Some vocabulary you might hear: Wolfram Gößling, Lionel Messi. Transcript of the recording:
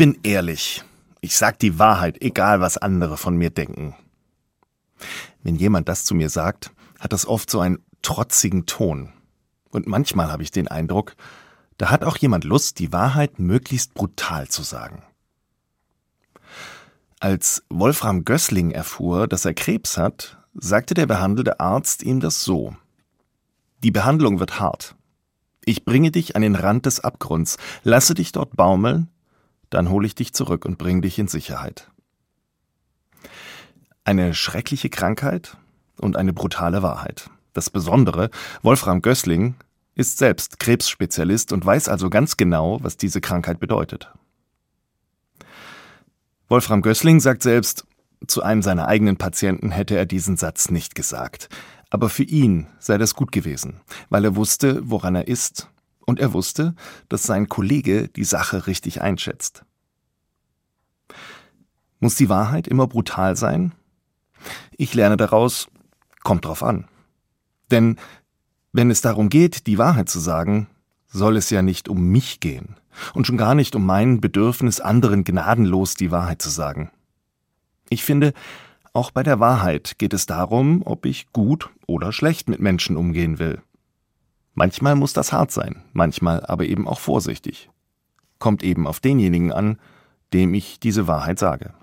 Ich bin ehrlich. Ich sag die Wahrheit, egal was andere von mir denken. Wenn jemand das zu mir sagt, hat das oft so einen trotzigen Ton. Und manchmal habe ich den Eindruck, da hat auch jemand Lust, die Wahrheit möglichst brutal zu sagen. Als Wolfram Gößling erfuhr, dass er Krebs hat, sagte der behandelnde Arzt ihm das so: Die Behandlung wird hart. Ich bringe dich an den Rand des Abgrunds, lasse dich dort baumeln, dann hole ich dich zurück und bringe dich in Sicherheit. Eine schreckliche Krankheit und eine brutale Wahrheit. Das Besondere, Wolfram Gößling ist selbst Krebsspezialist und weiß also ganz genau, was diese Krankheit bedeutet. Wolfram Gößling sagt selbst, zu einem seiner eigenen Patienten hätte er diesen Satz nicht gesagt. Aber für ihn sei das gut gewesen, weil er wusste, woran er ist. Und er wusste, dass sein Kollege die Sache richtig einschätzt. Muss die Wahrheit immer brutal sein? Ich lerne daraus, kommt drauf an. Denn wenn es darum geht, die Wahrheit zu sagen, soll es ja nicht um mich gehen. Und schon gar nicht um mein Bedürfnis, anderen gnadenlos die Wahrheit zu sagen. Ich finde, auch bei der Wahrheit geht es darum, ob ich gut oder schlecht mit Menschen umgehen will. Manchmal muss das hart sein, manchmal aber eben auch vorsichtig. Kommt eben auf denjenigen an, dem ich diese Wahrheit sage.